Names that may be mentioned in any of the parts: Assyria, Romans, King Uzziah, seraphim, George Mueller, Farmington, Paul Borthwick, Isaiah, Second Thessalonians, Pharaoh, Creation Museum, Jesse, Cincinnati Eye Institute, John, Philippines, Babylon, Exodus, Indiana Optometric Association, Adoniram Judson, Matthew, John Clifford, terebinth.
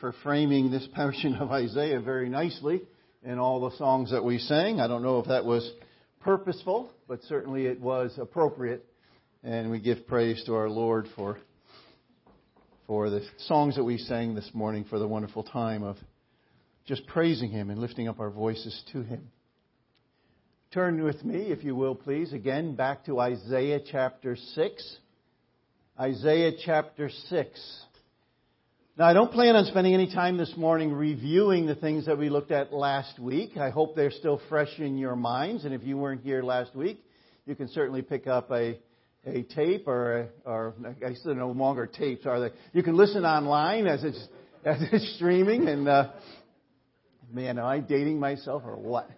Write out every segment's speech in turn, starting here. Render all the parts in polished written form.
for framing this portion of Isaiah very nicely in all the songs that we sang. I don't know if that was purposeful, but certainly it was appropriate. And we give praise to our Lord for the songs that we sang this morning, for the wonderful time of just praising Him and lifting up our voices to Him. Turn with me, if you will, please, again, back to Isaiah chapter 6. Isaiah chapter 6. Now, I don't plan on spending any time this morning reviewing the things that we looked at last week. I hope they're still fresh in your minds. And if you weren't here last week, you can certainly pick up a tape or I guess they're no longer tapes, are they? You can listen online as it's streaming. And man, am I dating myself or what?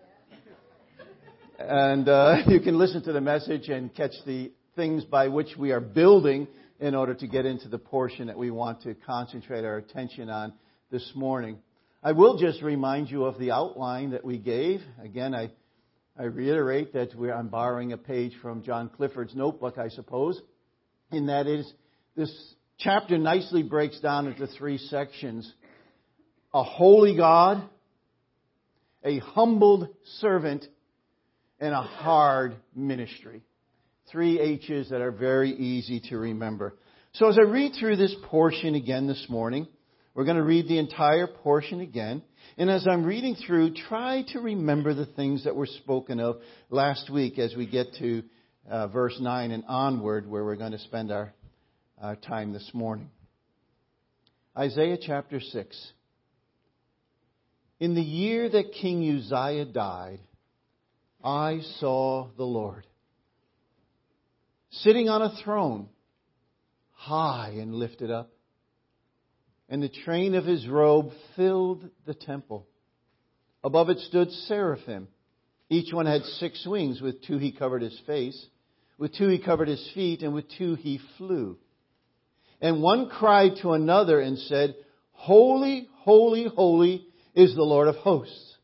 And you can listen to the message and catch the things by which we are building in order to get into the portion that we want to concentrate our attention on this morning. I will just remind you of the outline that we gave. Again, I reiterate that I'm borrowing a page from John Clifford's notebook, I suppose, in that is this chapter nicely breaks down into three sections. A holy God, a humbled servant, and a hard ministry. Three H's that are very easy to remember. So as I read through this portion again this morning, we're going to read the entire portion again. And as I'm reading through, try to remember the things that were spoken of last week as we get to verse 9 and onward, where we're going to spend our time this morning. Isaiah chapter 6. In the year that King Uzziah died, I saw the Lord sitting on a throne, high and lifted up. And the train of his robe filled the temple. Above it stood seraphim. Each one had six wings. With two he covered his face. With two he covered his feet. And with two he flew. And one cried to another and said, Holy, holy, holy is the Lord of hosts.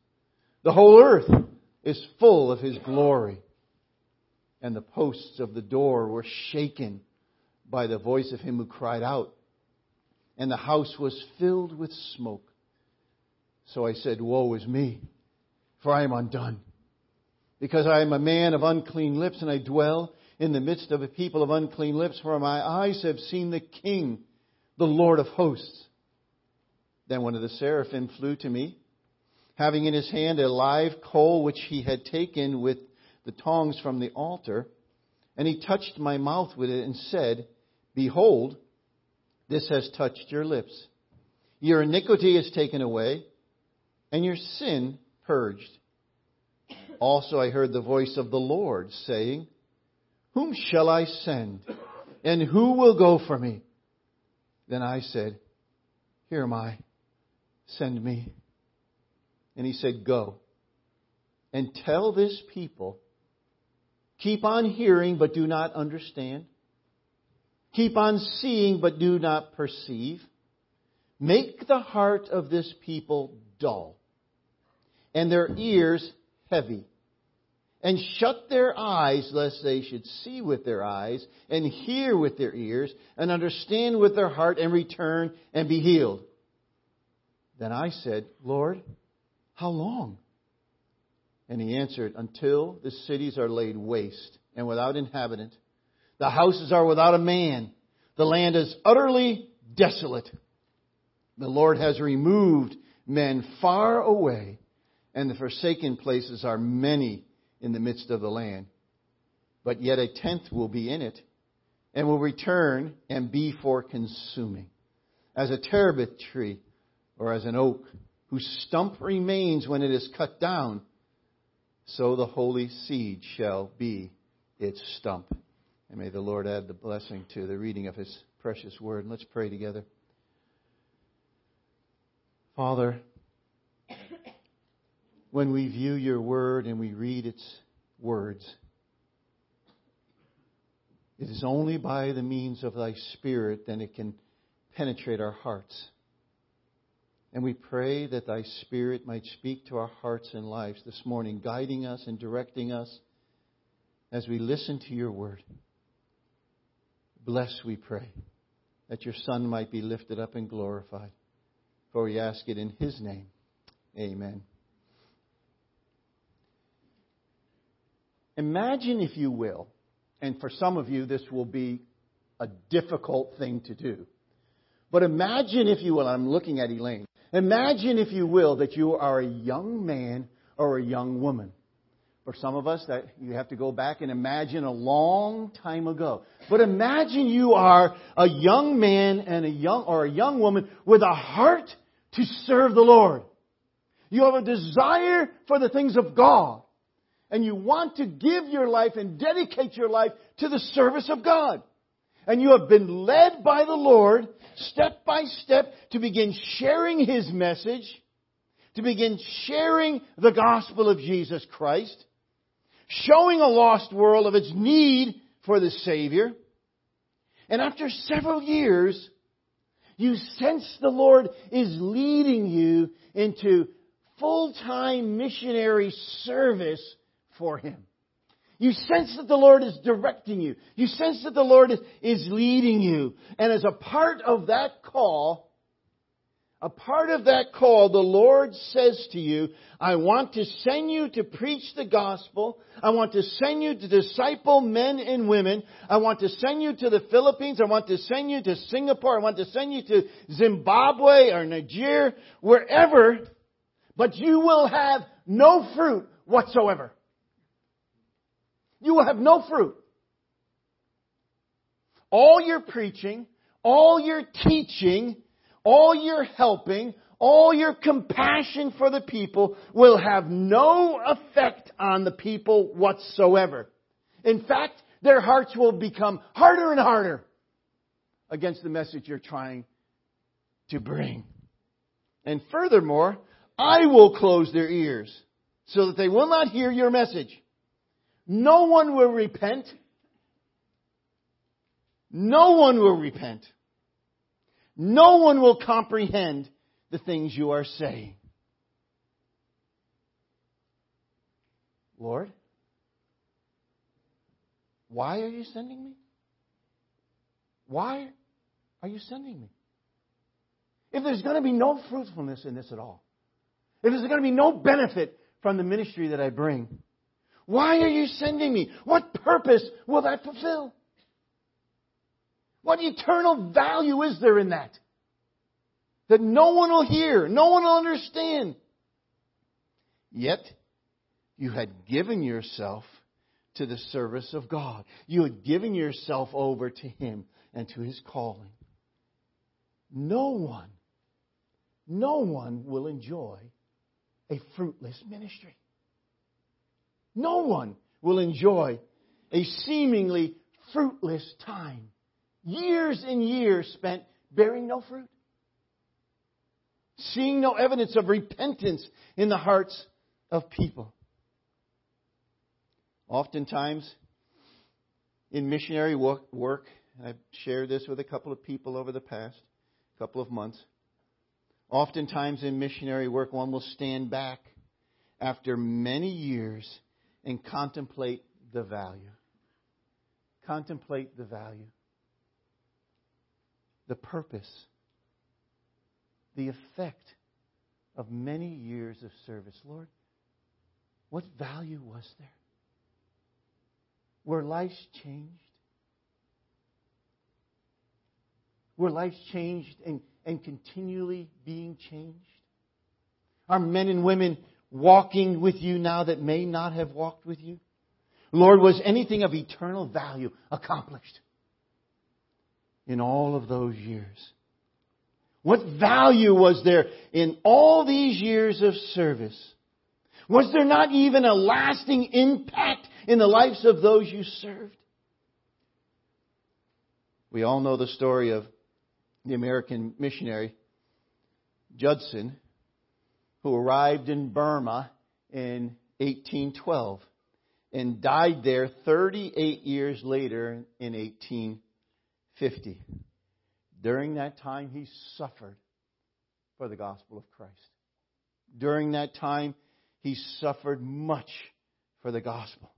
The whole earth is full of His glory. And the posts of the door were shaken by the voice of him who cried out. And the house was filled with smoke. So I said, Woe is me, for I am undone, because I am a man of unclean lips, and I dwell in the midst of a people of unclean lips, for my eyes have seen the King, the Lord of hosts. Then one of the seraphim flew to me, having in his hand a live coal which he had taken with the tongs from the altar, and he touched my mouth with it and said, Behold, this has touched your lips. Your iniquity is taken away, and your sin purged. Also I heard the voice of the Lord saying, Whom shall I send? And who will go for me? Then I said, Here am I. Send me. And he said, Go and tell this people, keep on hearing but do not understand. Keep on seeing, but do not perceive. Make the heart of this people dull, and their ears heavy. And shut their eyes, lest they should see with their eyes, and hear with their ears, and understand with their heart, and return and be healed. Then I said, Lord, how long? And He answered, Until the cities are laid waste, and without inhabitant. The houses are without a man. The land is utterly desolate. The Lord has removed men far away, and the forsaken places are many in the midst of the land. But yet a tenth will be in it, and will return and be for consuming, as a terebinth tree or as an oak, whose stump remains when it is cut down. So the holy seed shall be its stump. And may the Lord add the blessing to the reading of His precious word. And let's pray together. Father, when we view Your word and we read its words, it is only by the means of Thy Spirit that it can penetrate our hearts. And we pray that Thy Spirit might speak to our hearts and lives this morning, guiding us and directing us as we listen to Your word. Bless, we pray, that Your Son might be lifted up and glorified. For we ask it in His name. Amen. Imagine, if you will, and for some of you this will be a difficult thing to do, but imagine, if you will, I'm looking at Elaine, imagine, if you will, that you are a young man or a young woman. For some of us, that you have to go back and imagine a long time ago. But imagine you are a young man and a young woman with a heart to serve the Lord. You have a desire for the things of God. And you want to give your life and dedicate your life to the service of God. And you have been led by the Lord, step by step, to begin sharing His message, to begin sharing the gospel of Jesus Christ, showing a lost world of its need for the Savior. And after several years, you sense the Lord is leading you into full-time missionary service for Him. You sense that the Lord is directing you. You sense that the Lord is leading you. And as a part of that call, the Lord says to you, I want to send you to preach the gospel. I want to send you to disciple men and women. I want to send you to the Philippines. I want to send you to Singapore. I want to send you to Zimbabwe or Nigeria, wherever. But you will have no fruit whatsoever. You will have no fruit. All your preaching, all your teaching, all your helping, all your compassion for the people will have no effect on the people whatsoever. In fact, their hearts will become harder and harder against the message you're trying to bring. And furthermore, I will close their ears so that they will not hear your message. No one will repent. No one will repent. No one will comprehend the things you are saying. Lord, why are you sending me? Why are you sending me? If there's going to be no fruitfulness in this at all, if there's going to be no benefit from the ministry that I bring, why are you sending me? What purpose will that fulfill? What eternal value is there in that? That no one will hear, no one will understand. Yet, you had given yourself to the service of God. You had given yourself over to Him and to His calling. No one will enjoy a fruitless ministry. No one will enjoy a seemingly fruitless time. Years and years spent bearing no fruit. Seeing no evidence of repentance in the hearts of people. Oftentimes, in missionary work, I've shared this with a couple of people over the past couple of months. Oftentimes in missionary work, one will stand back after many years and contemplate the value. Contemplate the value. The purpose, the effect of many years of service. Lord, what value was there? Were lives changed? Were lives changed and continually being changed? Are men and women walking with you now that may not have walked with you? Lord, was anything of eternal value accomplished in all of those years? What value was there in all these years of service? Was there not even a lasting impact in the lives of those you served? We all know the story of the American missionary Judson, who arrived in Burma in 1812 and died there 38 years later in 1850. During that time, he suffered for the gospel of Christ. During that time, he suffered much for the gospel.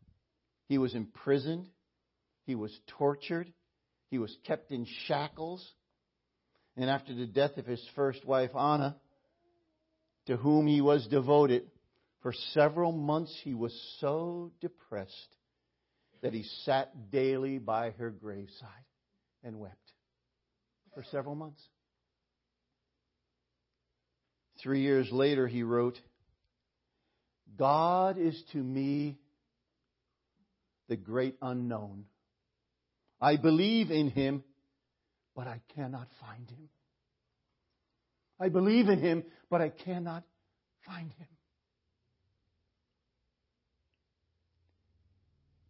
He was imprisoned. He was tortured. He was kept in shackles. And after the death of his first wife, Anna, to whom he was devoted. For several months he was so depressed that he sat daily by her graveside and wept. For several months. 3 years later he wrote, God is to me the great unknown. I believe in Him, but I cannot find Him. I believe in Him, but I cannot find Him.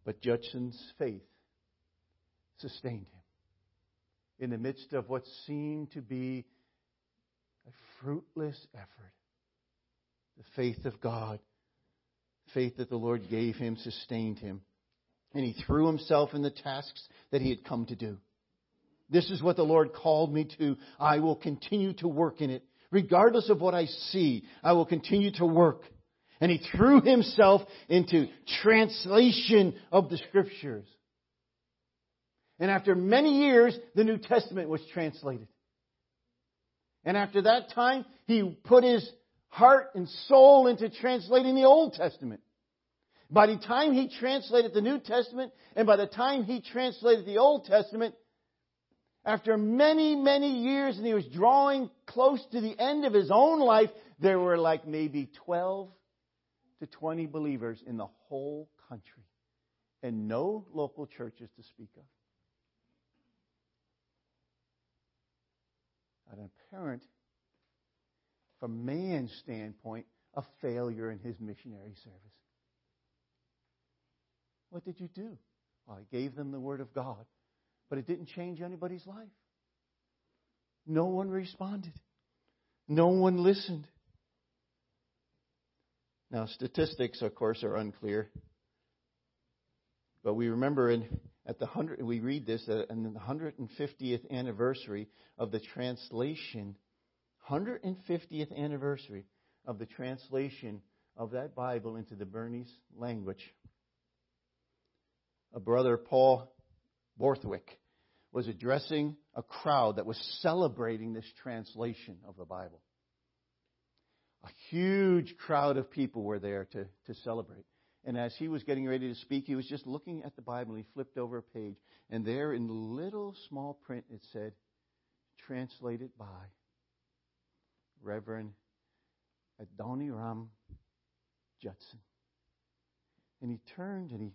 But Judson's faith sustained him in the midst of what seemed to be a fruitless effort. The faith of God, faith that the Lord gave him, sustained him. And he threw himself in the tasks that he had come to do. This is what the Lord called me to. I will continue to work in it. Regardless of what I see, I will continue to work. And he threw himself into translation of the Scriptures. And after many years, the New Testament was translated. And after that time, he put his heart and soul into translating the Old Testament. By the time he translated the New Testament, and by the time he translated the Old Testament, after many, many years, and he was drawing close to the end of his own life, there were like maybe 12 to 20 believers in the whole country, and no local churches to speak of. An apparent, from man's standpoint, a failure in his missionary service. What did you do? Well, I gave them the Word of God, but it didn't change anybody's life. No one responded. No one listened. Now, statistics, of course, are unclear. But we remember we read this in the 150th anniversary of the translation, 150th anniversary of the translation of that Bible into the Burmese language. A brother, Paul Borthwick, was addressing a crowd that was celebrating this translation of the Bible. A huge crowd of people were there to celebrate. And as he was getting ready to speak, he was just looking at the Bible. He flipped over a page. And there in little small print it said, translated by Reverend Adoniram Judson. And he turned and he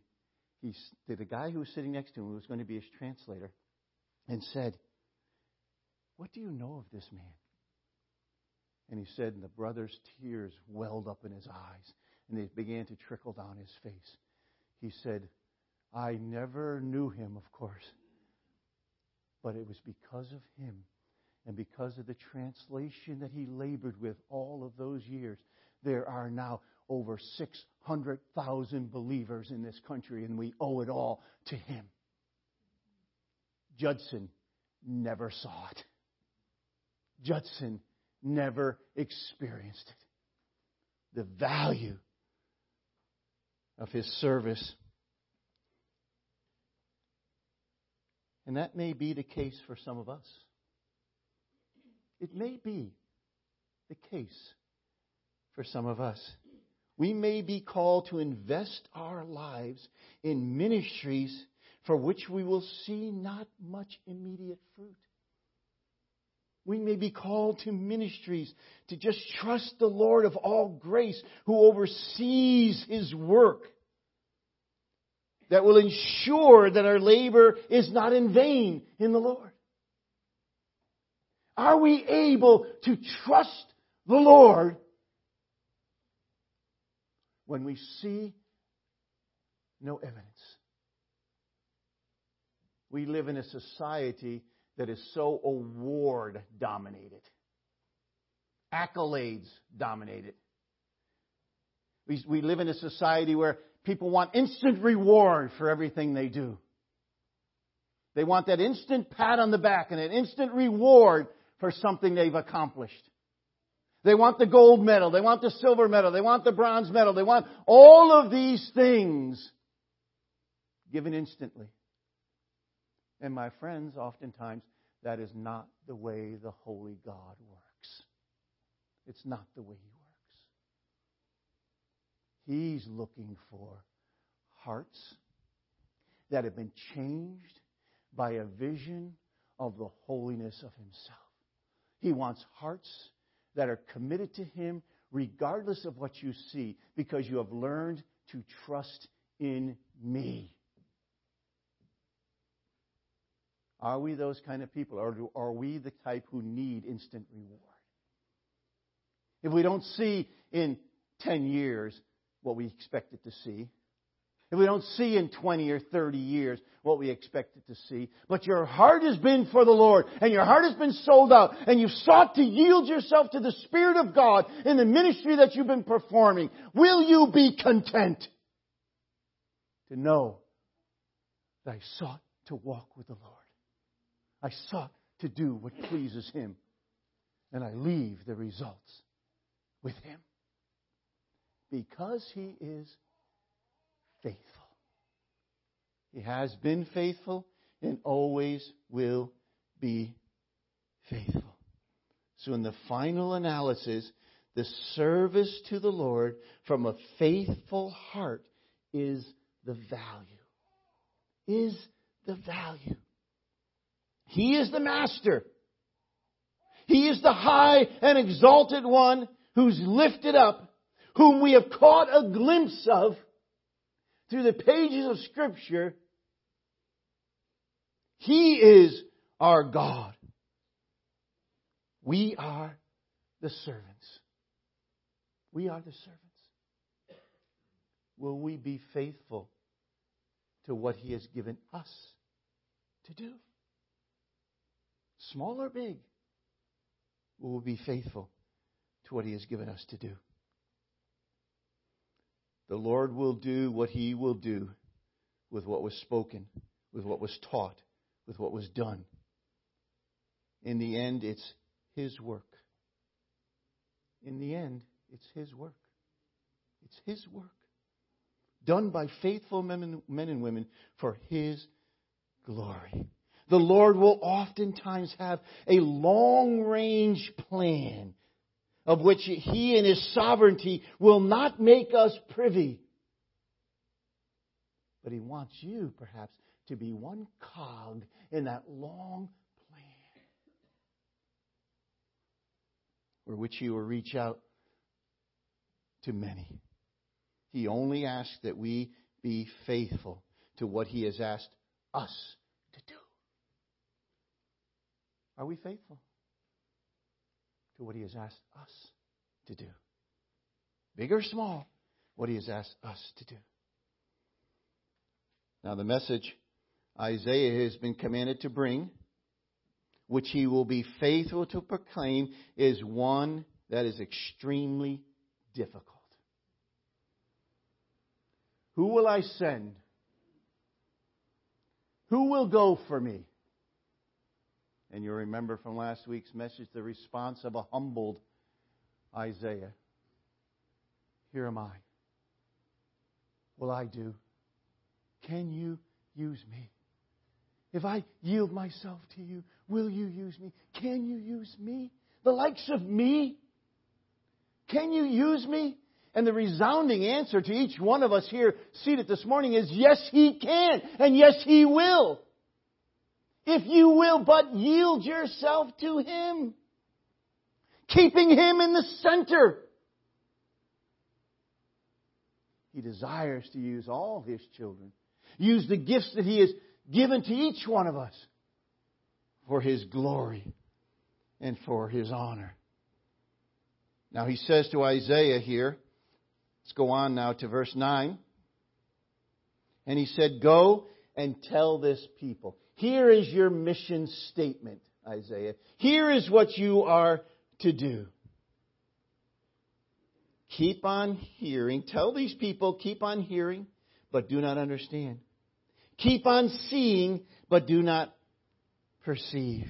to the guy who was sitting next to him, who was going to be his translator, and said, what do you know of this man? And he said, and the brother's tears welled up in his eyes, and they began to trickle down his face. He said, I never knew him, of course, but it was because of him and because of the translation that he labored with all of those years. There are now over 600,000 believers in this country, and we owe it all to him. Judson never saw it. Judson never experienced it. The value of his service. And that may be the case for some of us. It may be the case for some of us. We may be called to invest our lives in ministries for which we will see not much immediate fruit. We may be called to ministries to just trust the Lord of all grace, who oversees His work, that will ensure that our labor is not in vain in the Lord. Are we able to trust the Lord when we see no evidence? We live in a society that is so award-dominated, accolades-dominated. We live in a society where people want instant reward for everything they do. They want that instant pat on the back and an instant reward for something they've accomplished. They want the gold medal. They want the silver medal. They want the bronze medal. They want all of these things given instantly. And my friends, oftentimes, that is not the way the Holy God works. It's not the way He works. He's looking for hearts that have been changed by a vision of the holiness of Himself. He wants hearts that are committed to Him regardless of what you see, because you have learned to trust in me. Are we those kind of people? Or are we the type who need instant reward? If we don't see in 10 years what we expected to see, if we don't see in 20 or 30 years what we expected to see, but your heart has been for the Lord, and your heart has been sold out, and you've sought to yield yourself to the Spirit of God in the ministry that you've been performing, will you be content to know that I sought to walk with the Lord? I sought to do what pleases Him, and I leave the results with Him. Because He is faithful. He has been faithful and always will be faithful. So in the final analysis, the service to the Lord from a faithful heart is the value. Is the value. He is the Master. He is the high and exalted one who's lifted up, whom we have caught a glimpse of through the pages of Scripture. He is our God. We are the servants. We are the servants. Will we be faithful to what He has given us to do? Small or big, we will be faithful to what He has given us to do. The Lord will do what He will do with what was spoken, with what was taught, with what was done. In the end, it's His work. In the end, it's His work. It's His work. Done by faithful men and women for His glory. The Lord will oftentimes have a long-range plan of which He in His sovereignty will not make us privy. But He wants you, perhaps, to be one cog in that long plan for which He will reach out to many. He only asks that we be faithful to what He has asked us to do. Are we faithful to what He has asked us to do? Big or small, what He has asked us to do. Now the message Isaiah has been commanded to bring, which he will be faithful to proclaim, is one that is extremely difficult. Who will I send? Who will go for me? And you remember from last week's message the response of a humbled Isaiah. Here am I. Will I do? Can you use me? If I yield myself to you, will you use me? Can you use me? The likes of me? Can you use me? And the resounding answer to each one of us here seated this morning is, yes, He can, and yes, He will. If you will but yield yourself to Him, keeping Him in the center. He desires to use all His children, use the gifts that He has given to each one of us for His glory and for His honor. Now He says to Isaiah here, let's go on now to verse 9. And He said, go and tell this people. Here is your mission statement, Isaiah. Here is what you are to do. Keep on hearing. Tell these people, keep on hearing, but do not understand. Keep on seeing, but do not perceive.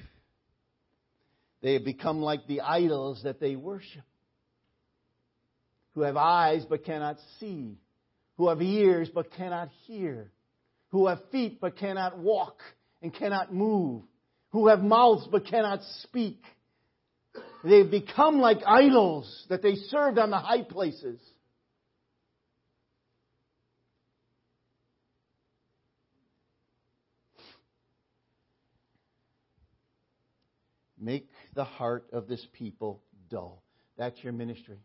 They have become like the idols that they worship, who have eyes but cannot see, who have ears but cannot hear, who have feet but cannot walk and cannot move, who have mouths but cannot speak. They've become like idols that they served on the high places. Make the heart of this people dull. That's your ministry.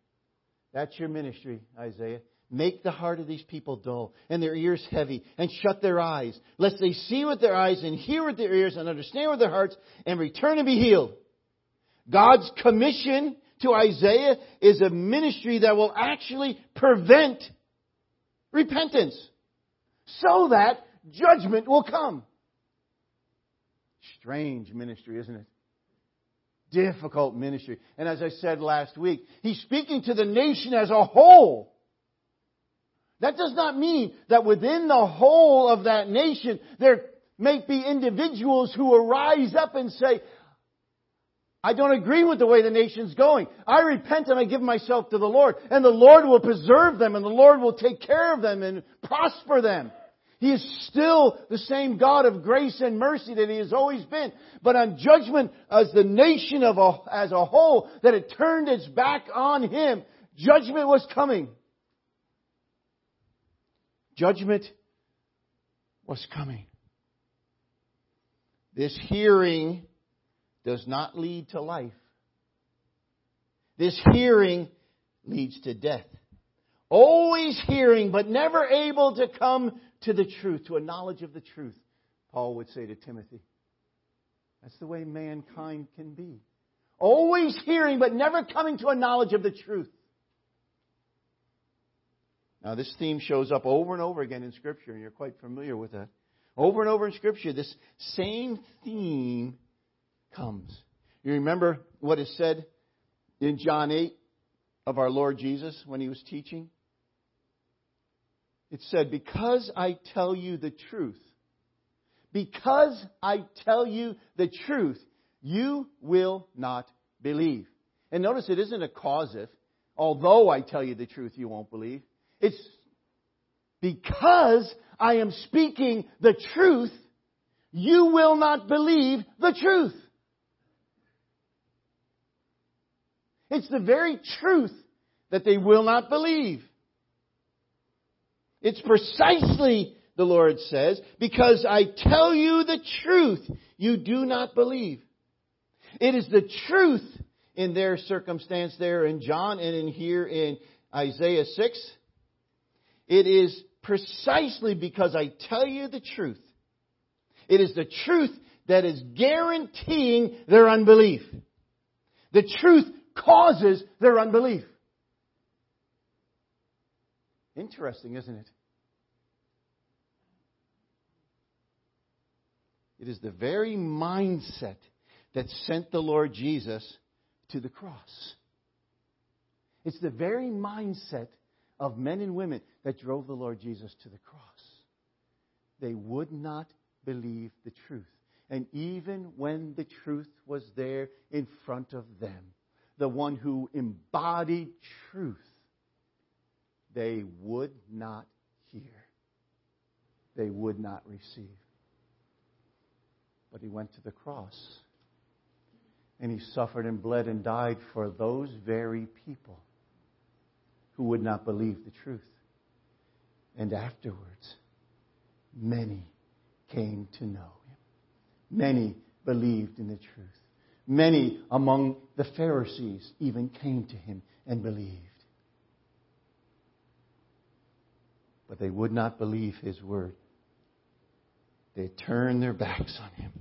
That's your ministry, Isaiah. Make the heart of these people dull and their ears heavy, and shut their eyes, lest they see with their eyes and hear with their ears and understand with their hearts and return and be healed. God's commission to Isaiah is a ministry that will actually prevent repentance so that judgment will come. Strange ministry, isn't it? Difficult ministry. And as I said last week, he's speaking to the nation as a whole. That does not mean that within the whole of that nation, there may be individuals who will rise up and say, I don't agree with the way the nation's going. I repent and I give myself to the Lord. And the Lord will preserve them, and the Lord will take care of them and prosper them. He is still the same God of grace and mercy that He has always been. But on judgment, as the nation as a whole, that it turned its back on Him, judgment was coming. Judgment was coming. This hearing does not lead to life. This hearing leads to death. Always hearing, but never able to come to the truth, to a knowledge of the truth, Paul would say to Timothy. That's the way mankind can be. Always hearing, but never coming to a knowledge of the truth. Now, this theme shows up over and over again in Scripture, and you're quite familiar with that. Over and over in Scripture, this same theme comes. You remember what is said in John 8 of our Lord Jesus when He was teaching? It said, because I tell you the truth, you will not believe. And notice it isn't a causative. Although I tell you the truth, you won't believe. It's because I am speaking the truth, you will not believe the truth. It's the very truth that they will not believe. It's precisely, the Lord says, because I tell you the truth, you do not believe. It is the truth in their circumstance there in John and in here in Isaiah 6. It is precisely because I tell you the truth. It is the truth that is guaranteeing their unbelief. The truth causes their unbelief. Interesting, isn't it? It is the very mindset that sent the Lord Jesus to the cross. It's the very mindset of men and women that drove the Lord Jesus to the cross. They would not believe the truth. And even when the truth was there in front of them, the one who embodied truth, they would not hear. They would not receive. But He went to the cross. And He suffered and bled and died for those very people who would not believe the truth. And afterwards, many came to know Him. Many believed in the truth. Many among the Pharisees even came to Him and believed. But they would not believe His word. They turned their backs on Him.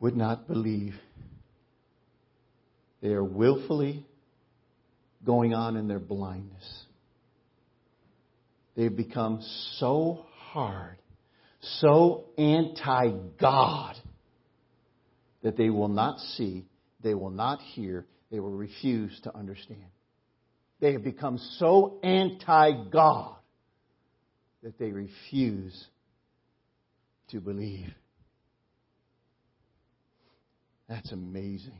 Would not believe. They are willfully going on in their blindness. They've become so hard, so anti-God, that they will not see, they will not hear, they will refuse to understand. They have become so anti-God that they refuse to believe. That's amazing.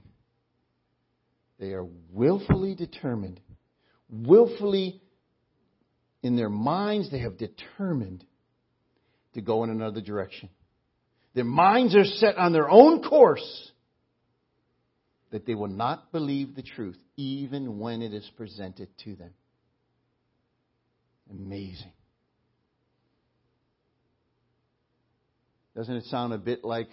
They are willfully determined, willfully in their minds, they have determined to go in another direction. Their minds are set on their own course that they will not believe the truth, even when it is presented to them. Amazing. Doesn't it sound a bit like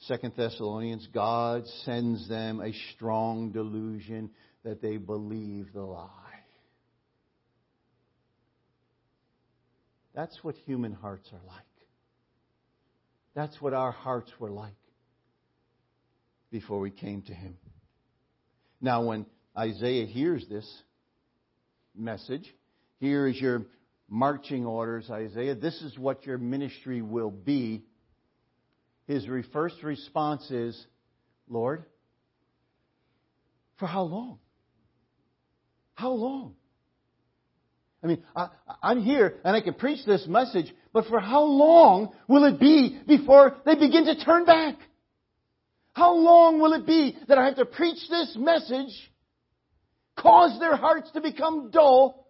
Second Thessalonians? God sends them a strong delusion that they believe the lie. That's what human hearts are like. That's what our hearts were like before we came to Him. Now, when Isaiah hears this message, here is your marching orders, Isaiah. This is what your ministry will be. His first response is, Lord, for how long? How long? I mean, I'm here and I can preach this message, but for how long will it be before they begin to turn back? How long will it be that I have to preach this message, cause their hearts to become dull?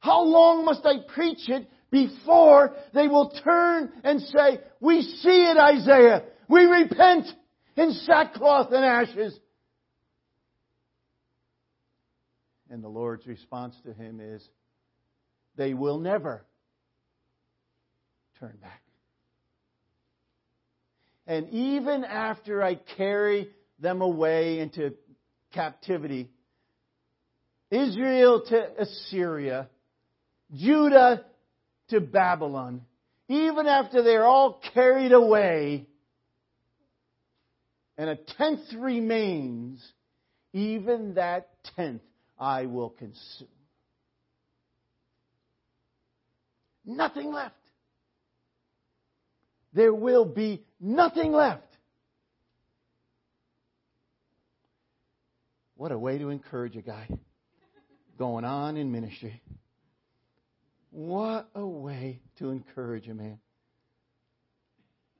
How long must I preach it before they will turn and say, we see it, Isaiah. We repent in sackcloth and ashes. And the Lord's response to him is, they will never turn back. And even after I carry them away into captivity, Israel to Assyria, Judah to Babylon, even after they're all carried away, and a tenth remains, even that tenth I will consume. Nothing left. There will be nothing left. What a way to encourage a guy going on in ministry. What a way to encourage a man.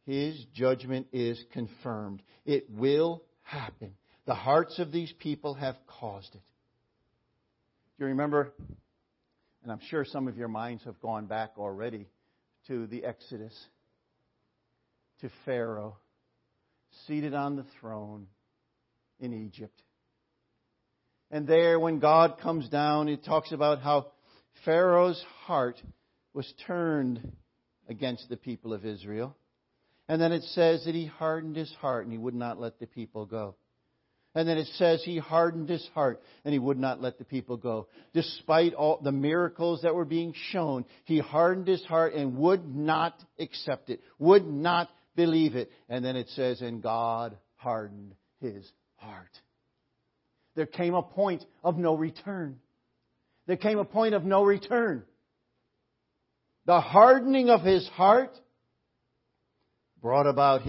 His judgment is confirmed. It will happen. The hearts of these people have caused it. Do you remember, and I'm sure some of your minds have gone back already to the Exodus, to Pharaoh, seated on the throne in Egypt. And there, when God comes down, it talks about how Pharaoh's heart was turned against the people of Israel. And then it says that he hardened his heart and he would not let the people go. And then it says he hardened his heart and he would not let the people go. Despite all the miracles that were being shown, he hardened his heart and would not accept it, would not believe it. And then it says, and God hardened his heart. There came a point of no return. There came a point of no return. The hardening of his heart brought about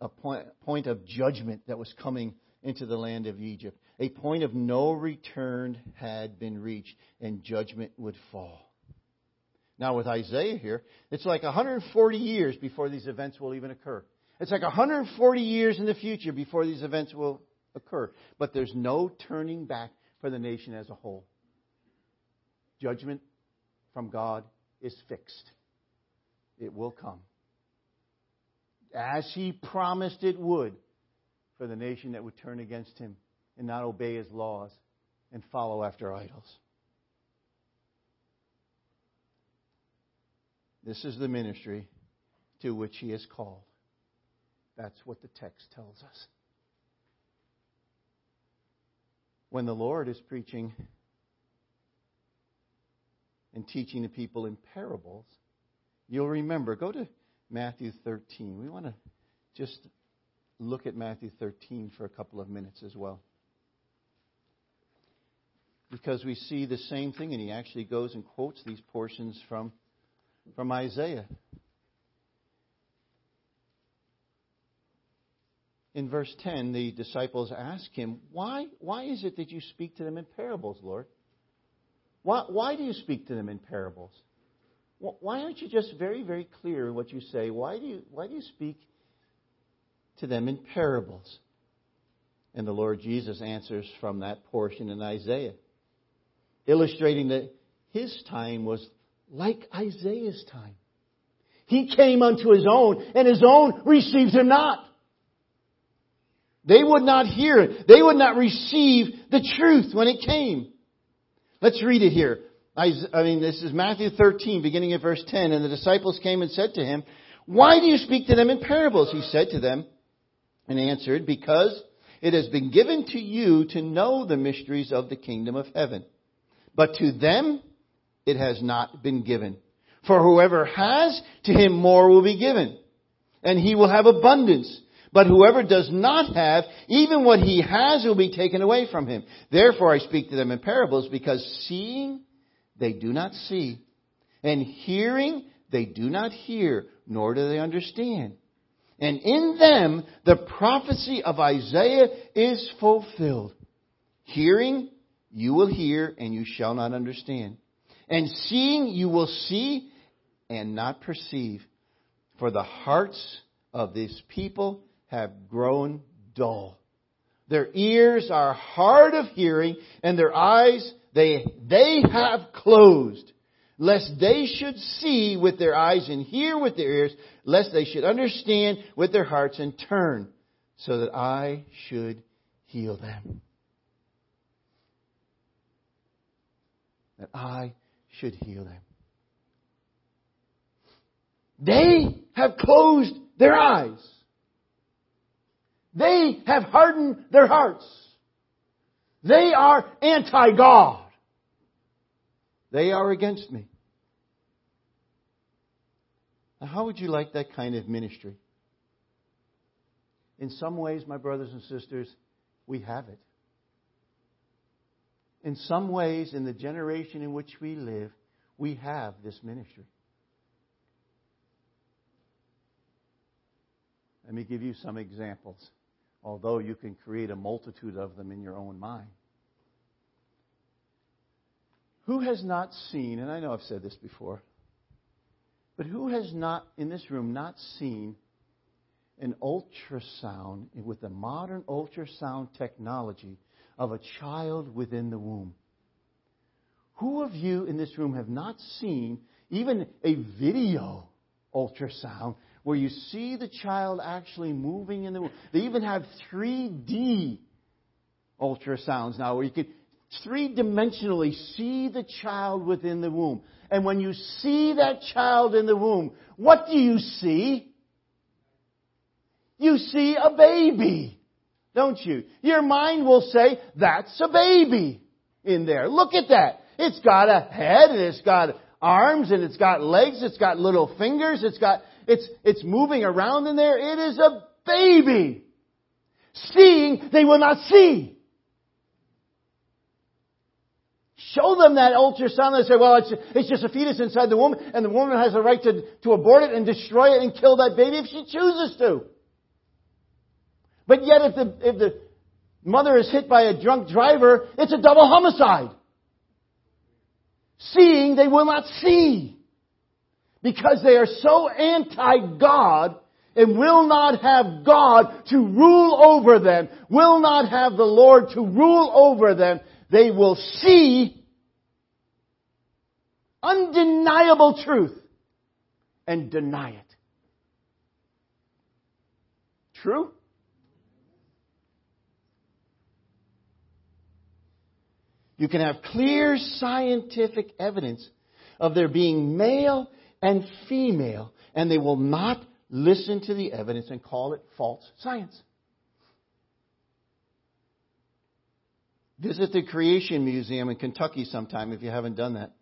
a point of judgment that was coming into the land of Egypt. A point of no return had been reached, and judgment would fall. Now with Isaiah here, it's like 140 years before these events will even occur. It's like 140 years in the future before these events will occur. But there's no turning back for the nation as a whole. Judgment from God is fixed. It will come. As He promised it would for the nation that would turn against Him and not obey His laws and follow after idols. This is the ministry to which He is called. That's what the text tells us. When the Lord is preaching and teaching the people in parables, you'll remember. Go to Matthew 13. We want to just look at Matthew 13 for a couple of minutes as well. Because we see the same thing, and he actually goes and quotes these portions from Isaiah. In verse 10, the disciples ask him, Why is it that you speak to them in parables, Lord? Why do you speak to them in parables? Why aren't you just very, very clear in what you say? Why do you speak to them in parables? And the Lord Jesus answers from that portion in Isaiah, illustrating that His time was like Isaiah's time. He came unto His own, and His own received Him not. They would not hear it. They would not receive the truth when it came. Let's read it here. This is Matthew 13, beginning at verse 10. And the disciples came and said to him, "Why do you speak to them in parables?" He said to them and answered, "Because it has been given to you to know the mysteries of the kingdom of heaven. But to them it has not been given. For whoever has, to him more will be given, and he will have abundance. But whoever does not have, even what he has will be taken away from him. Therefore I speak to them in parables, because seeing they do not see, and hearing they do not hear, nor do they understand. And in them the prophecy of Isaiah is fulfilled. Hearing, you will hear, and you shall not understand. And seeing, you will see and not perceive. For the hearts of this people have grown dull. Their ears are hard of hearing, and their eyes they have closed, lest they should see with their eyes and hear with their ears, lest they should understand with their hearts and turn, so that I should heal them." That I should heal them. They have closed their eyes. They have hardened their hearts. They are anti-God. They are against me. Now, how would you like that kind of ministry? In some ways, my brothers and sisters, we have it. In some ways, in the generation in which we live, we have this ministry. Let me give you some examples, although you can create a multitude of them in your own mind. Who has not seen, and I know I've said this before, but who has not, in this room, not seen an ultrasound with the modern ultrasound technology of a child within the womb? Who of you in this room have not seen even a video ultrasound where you see the child actually moving in the womb? They even have 3D ultrasounds now where you can three-dimensionally see the child within the womb. And when you see that child in the womb, what do you see? You see a baby, don't you? Your mind will say, that's a baby in there. Look at that. It's got a head, and it's got arms, and it's got legs, it's got little fingers, it's moving around in there. It is a baby. Seeing, they will not see. Show them that ultrasound. They say, well, it's just a fetus inside the womb, and the woman has the right to abort it and destroy it and kill that baby if she chooses to. But yet if the mother is hit by a drunk driver, it's a double homicide. Seeing, they will not see, because they are so anti-God and will not have God to rule over them, will not have the Lord to rule over them. They will see undeniable truth and deny it. True? You can have clear scientific evidence of there being male and female, and they will not listen to the evidence and call it false science. Visit the Creation Museum in Kentucky sometime if you haven't done that.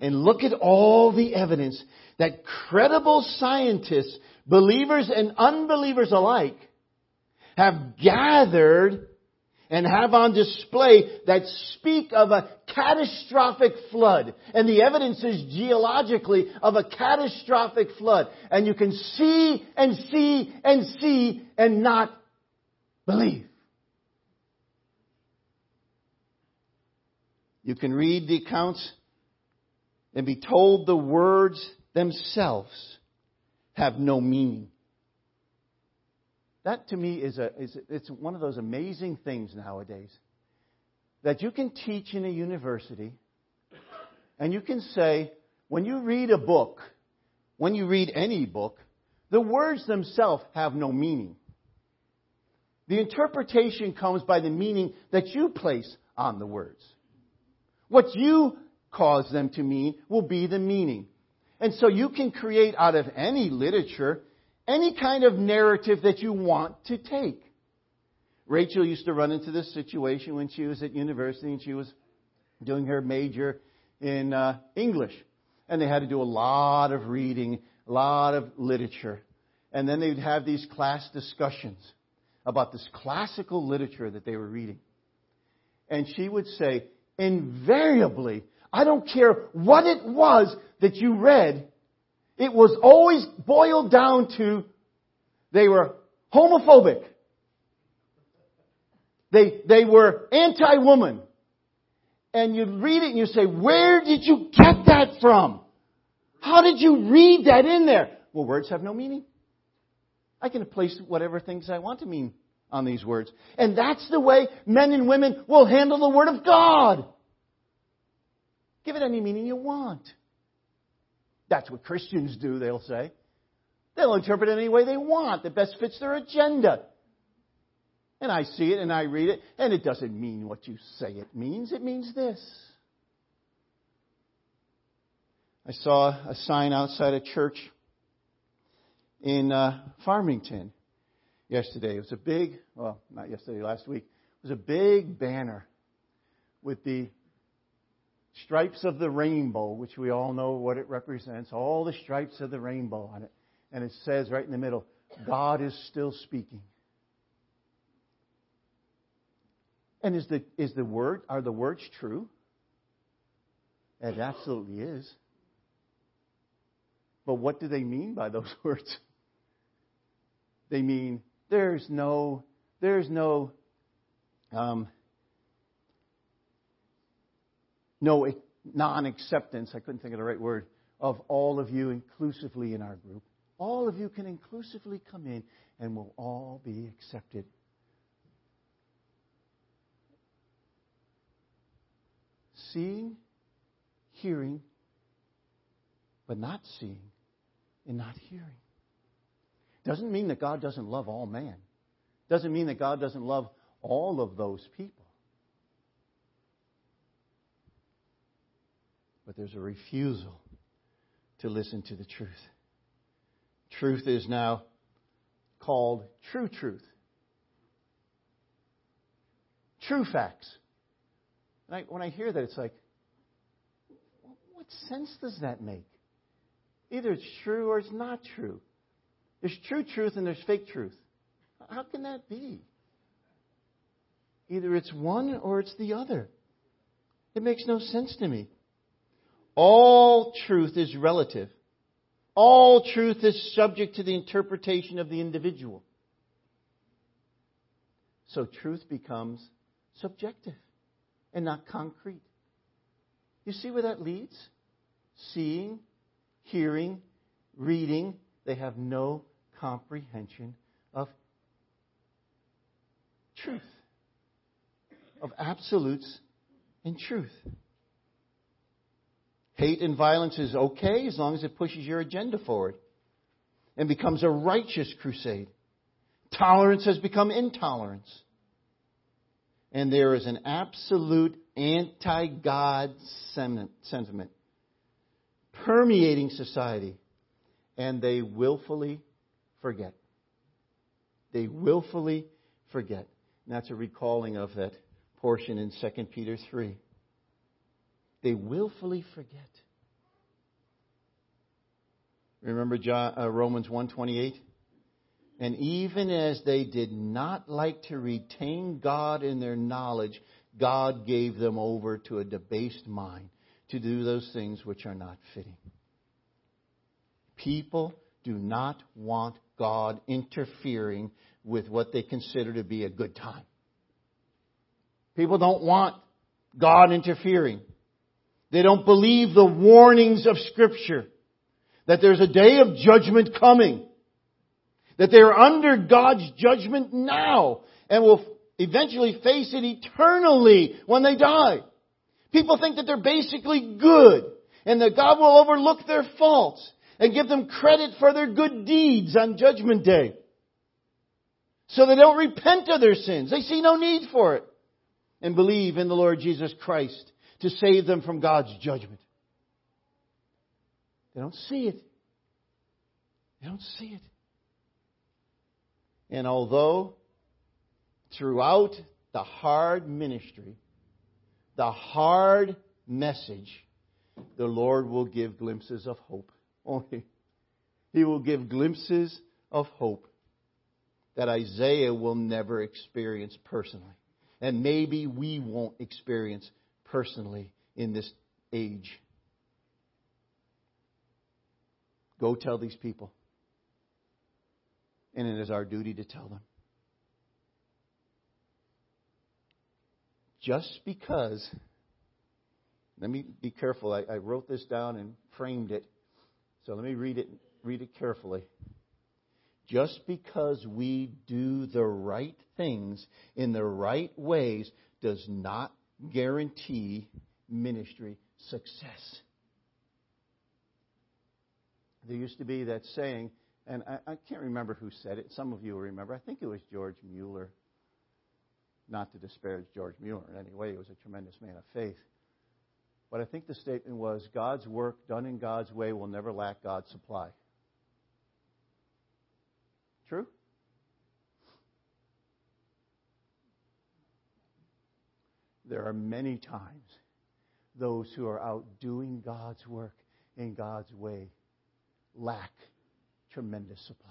And look at all the evidence that credible scientists, believers and unbelievers alike, have gathered and have on display that speak of a catastrophic flood. And the evidence is geologically of a catastrophic flood. And you can see and see and see and not believe. You can read the accounts and be told the words themselves have no meaning. That to me it's one of those amazing things nowadays, that you can teach in a university and you can say, when you read a book, when you read any book, the words themselves have no meaning. The interpretation comes by the meaning that you place on the words. What you caused them to mean will be the meaning. And so you can create out of any literature any kind of narrative that you want to take. Rachel used to run into this situation when she was at university and she was doing her major in English. And they had to do a lot of reading, a lot of literature. And then they'd have these class discussions about this classical literature that they were reading. And she would say, invariably, I don't care what it was that you read, it was always boiled down to they were homophobic. They were anti-woman. And you read it and you say, where did you get that from? How did you read that in there? Well, words have no meaning. I can place whatever things I want to mean on these words. And that's the way men and women will handle the Word of God. Give it any meaning you want. That's what Christians do, they'll say. They'll interpret it any way they want that best fits their agenda. And I see it and I read it, and it doesn't mean what you say it means. It means this. I saw a sign outside a church in Farmington yesterday. It was a big, well, not yesterday, last week. It was a big banner with the stripes of the rainbow, which we all know what it represents, all the stripes of the rainbow on it. And it says right in the middle, God is still speaking. And are the words true? It absolutely is. But what do they mean by those words? They mean there's no non-acceptance, I couldn't think of the right word, of all of you inclusively in our group. All of you can inclusively come in and we'll all be accepted. Seeing, hearing, but not seeing and not hearing. Doesn't mean that God doesn't love all man. Doesn't mean that God doesn't love all of those people. But there's a refusal to listen to the truth. Truth is now called true truth. True facts. And when I hear that, it's like, what sense does that make? Either it's true or it's not true. There's true truth and there's fake truth. How can that be? Either it's one or it's the other. It makes no sense to me. All truth is relative. All truth is subject to the interpretation of the individual. So truth becomes subjective and not concrete. You see where that leads? Seeing, hearing, reading, they have no comprehension of truth, of absolutes and truth. Hate and violence is okay as long as it pushes your agenda forward and becomes a righteous crusade. Tolerance has become intolerance. And there is an absolute anti-God sentiment permeating society. And they willfully forget. They willfully forget. And that's a recalling of that portion in 2 Peter 3. They willfully forget. Remember Romans 1:28? And even as they did not like to retain God in their knowledge, God gave them over to a debased mind to do those things which are not fitting. People do not want God interfering with what they consider to be a good time. People don't want God interfering. They don't believe the warnings of Scripture that there's a day of judgment coming, that they are under God's judgment now and will eventually face it eternally when they die. People think that they're basically good and that God will overlook their faults and give them credit for their good deeds on Judgment Day. So they don't repent of their sins. They see no need for it and believe in the Lord Jesus Christ to save them from God's judgment. They don't see it. They don't see it. And although throughout the hard ministry, the hard message, the Lord will give glimpses of hope. Only He will give glimpses of hope that Isaiah will never experience personally. And maybe we won't experience personally in this age. Go tell these people. And it is our duty to tell them. Just because, let me be careful. I wrote this down and framed it. So let me read it carefully. Just because we do the right things in the right ways does not guarantee ministry success. There used to be that saying, and I can't remember who said it. Some of you will remember. I think it was George Mueller. Not to disparage George Mueller in any way. He was a tremendous man of faith. But I think the statement was, God's work done in God's way will never lack God's supply. True? There are many times those who are out doing God's work in God's way lack tremendous supply.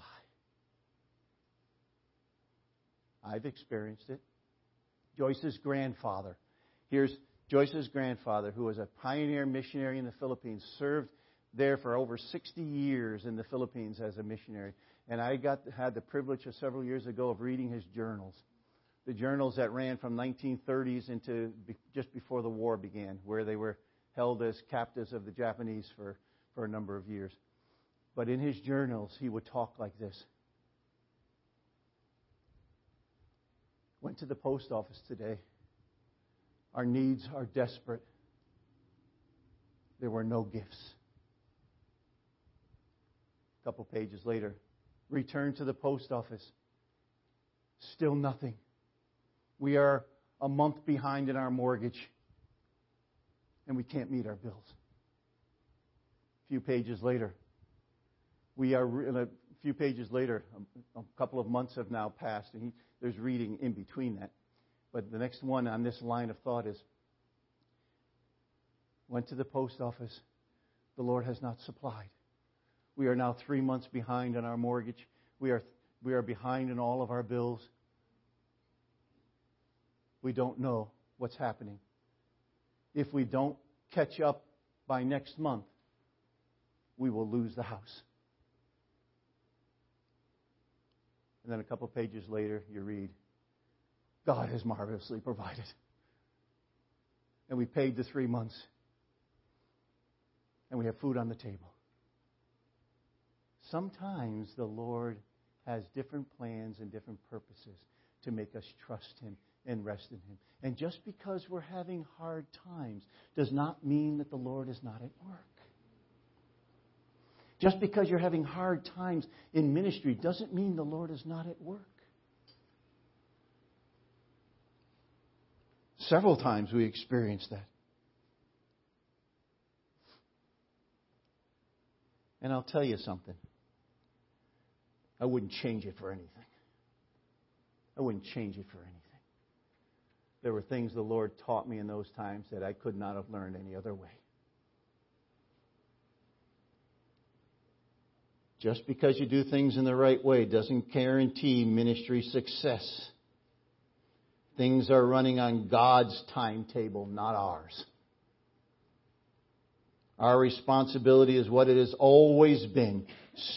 I've experienced it. Joyce's grandfather, who was a pioneer missionary in the Philippines, served there for over 60 years in the Philippines as a missionary. And I had the privilege of several years ago of reading his journals. The journals that ran from 1930s into just before the war began, where they were held as captives of the Japanese for a number of years. But in his journals, he would talk like this. Went to the post office today. Our needs are desperate. There were no gifts. A couple pages later, returned to the post office. Still nothing. We are a month behind in our mortgage, and we can't meet our bills. A few pages later, a couple of months have now passed, and there's reading in between that. But the next one on this line of thought is, went to the post office. The Lord has not supplied. We are now 3 months behind on our mortgage. We are behind in all of our bills. We don't know what's happening. If we don't catch up by next month, we will lose the house. And then a couple pages later, you read, God has marvelously provided. And we paid the 3 months. And we have food on the table. Sometimes the Lord has different plans and different purposes to make us trust Him and rest in Him. And just because we're having hard times does not mean that the Lord is not at work. Just because you're having hard times in ministry doesn't mean the Lord is not at work. Several times we experienced that. And I'll tell you something. I wouldn't change it for anything. There were things the Lord taught me in those times that I could not have learned any other way. Just because you do things in the right way doesn't guarantee ministry success. Things are running on God's timetable, not ours. Our responsibility is what it has always been.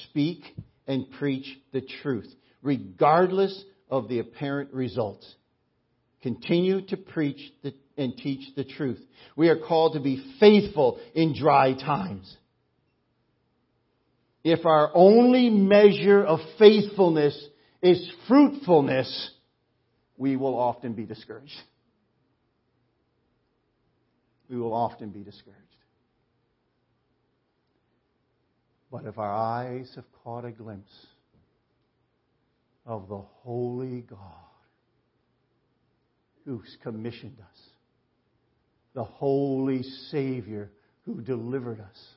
Speak and preach the truth, regardless of the apparent results. Continue to preach and teach the truth. We are called to be faithful in dry times. If our only measure of faithfulness is fruitfulness, we will often be discouraged. But if our eyes have caught a glimpse of the holy God who's commissioned us, the Holy Savior who delivered us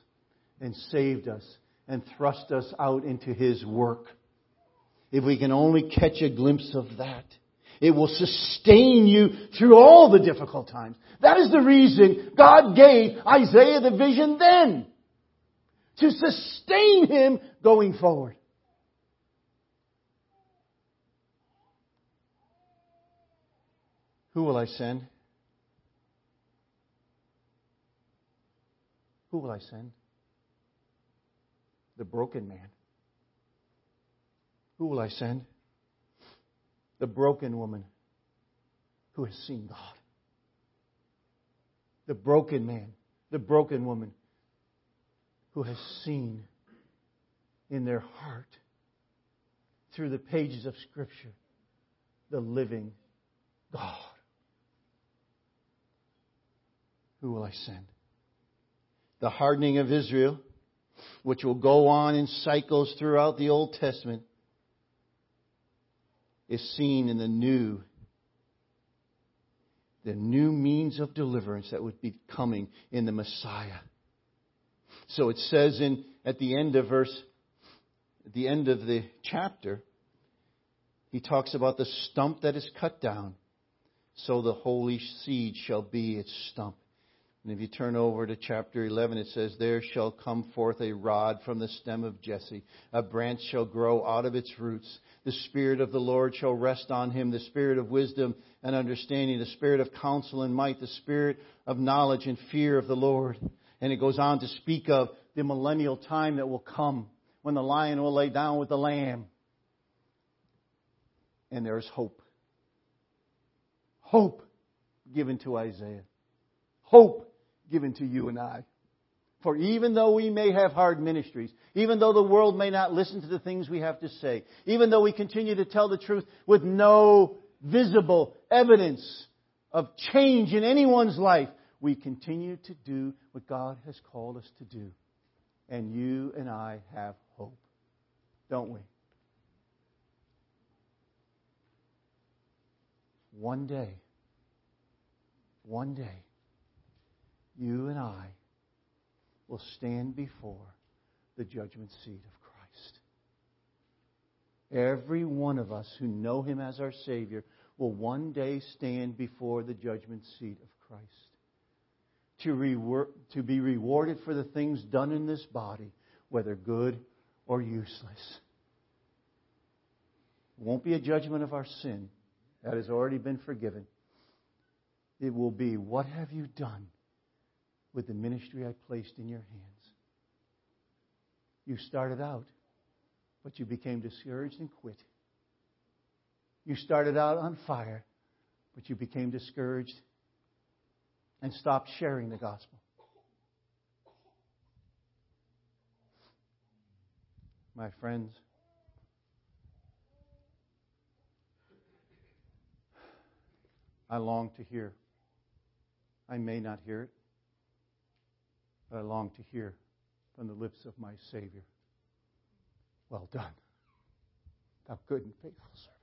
and saved us and thrust us out into His work. If we can only catch a glimpse of that, it will sustain you through all the difficult times. That is the reason God gave Isaiah the vision then, to sustain him going forward. Who will I send? Who will I send? The broken man. Who will I send? The broken woman who has seen God. The broken man, the broken woman who has seen in their heart, through the pages of Scripture, the living God. Who will I send? The hardening of Israel, which will go on in cycles throughout the Old Testament, is seen in the new means of deliverance that would be coming in the Messiah. So it says at the end of the chapter, he talks about the stump that is cut down, so the holy seed shall be its stump. And if you turn over to chapter 11, it says, there shall come forth a rod from the stem of Jesse. A branch shall grow out of its roots. The Spirit of the Lord shall rest on him, the Spirit of wisdom and understanding, the Spirit of counsel and might, the Spirit of knowledge and fear of the Lord. And it goes on to speak of the millennial time that will come when the lion will lay down with the lamb. And there is hope. Hope given to Isaiah. Hope given to you and I. For even though we may have hard ministries, even though the world may not listen to the things we have to say, even though we continue to tell the truth with no visible evidence of change in anyone's life, we continue to do what God has called us to do. And you and I have hope, don't we? One day, you and I will stand before the judgment seat of Christ. Every one of us who know Him as our Savior will one day stand before the judgment seat of Christ to be rewarded for the things done in this body, whether good or useless. It won't be a judgment of our sin. That has already been forgiven. It will be, what have you done with the ministry I placed in your hands? You started out, but you became discouraged and quit. You started out on fire, but you became discouraged and stopped sharing the gospel. My friends, I long to hear. I may not hear it, but I long to hear from the lips of my Savior, well done, thou good and faithful servant.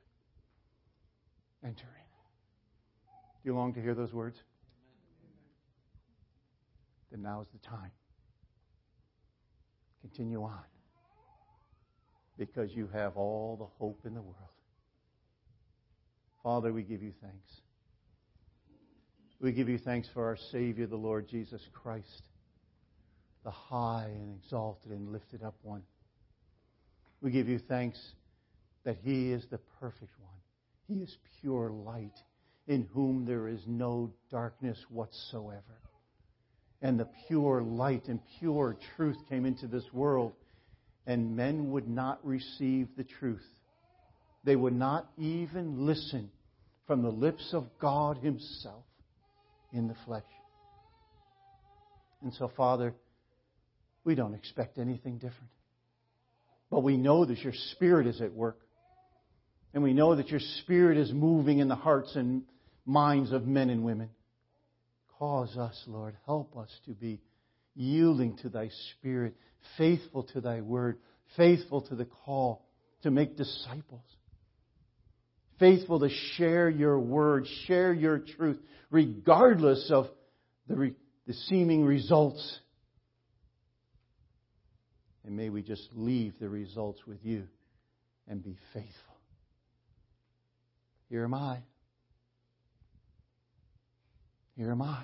Enter in. Do you long to hear those words? Then now is the time. Continue on, because you have all the hope in the world. Father, we give you thanks. We give you thanks for our Savior, the Lord Jesus Christ, the high and exalted and lifted up one. We give you thanks that He is the perfect one. He is pure light, in whom there is no darkness whatsoever. And the pure light and pure truth came into this world, and men would not receive the truth. They would not even listen from the lips of God Himself in the flesh. And so, Father, we don't expect anything different. But we know that your Spirit is at work. And we know that your Spirit is moving in the hearts and minds of men and women. Cause us, Lord, help us to be yielding to thy Spirit, faithful to thy word, faithful to the call to make disciples. Faithful to share your word, share your truth, regardless of the seeming results. And may we just leave the results with you and be faithful. Here am I. Here am I.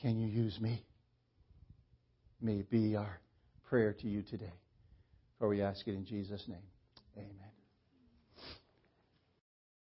Can you use me? May it be our prayer to you today. For we ask it in Jesus' name. Amen.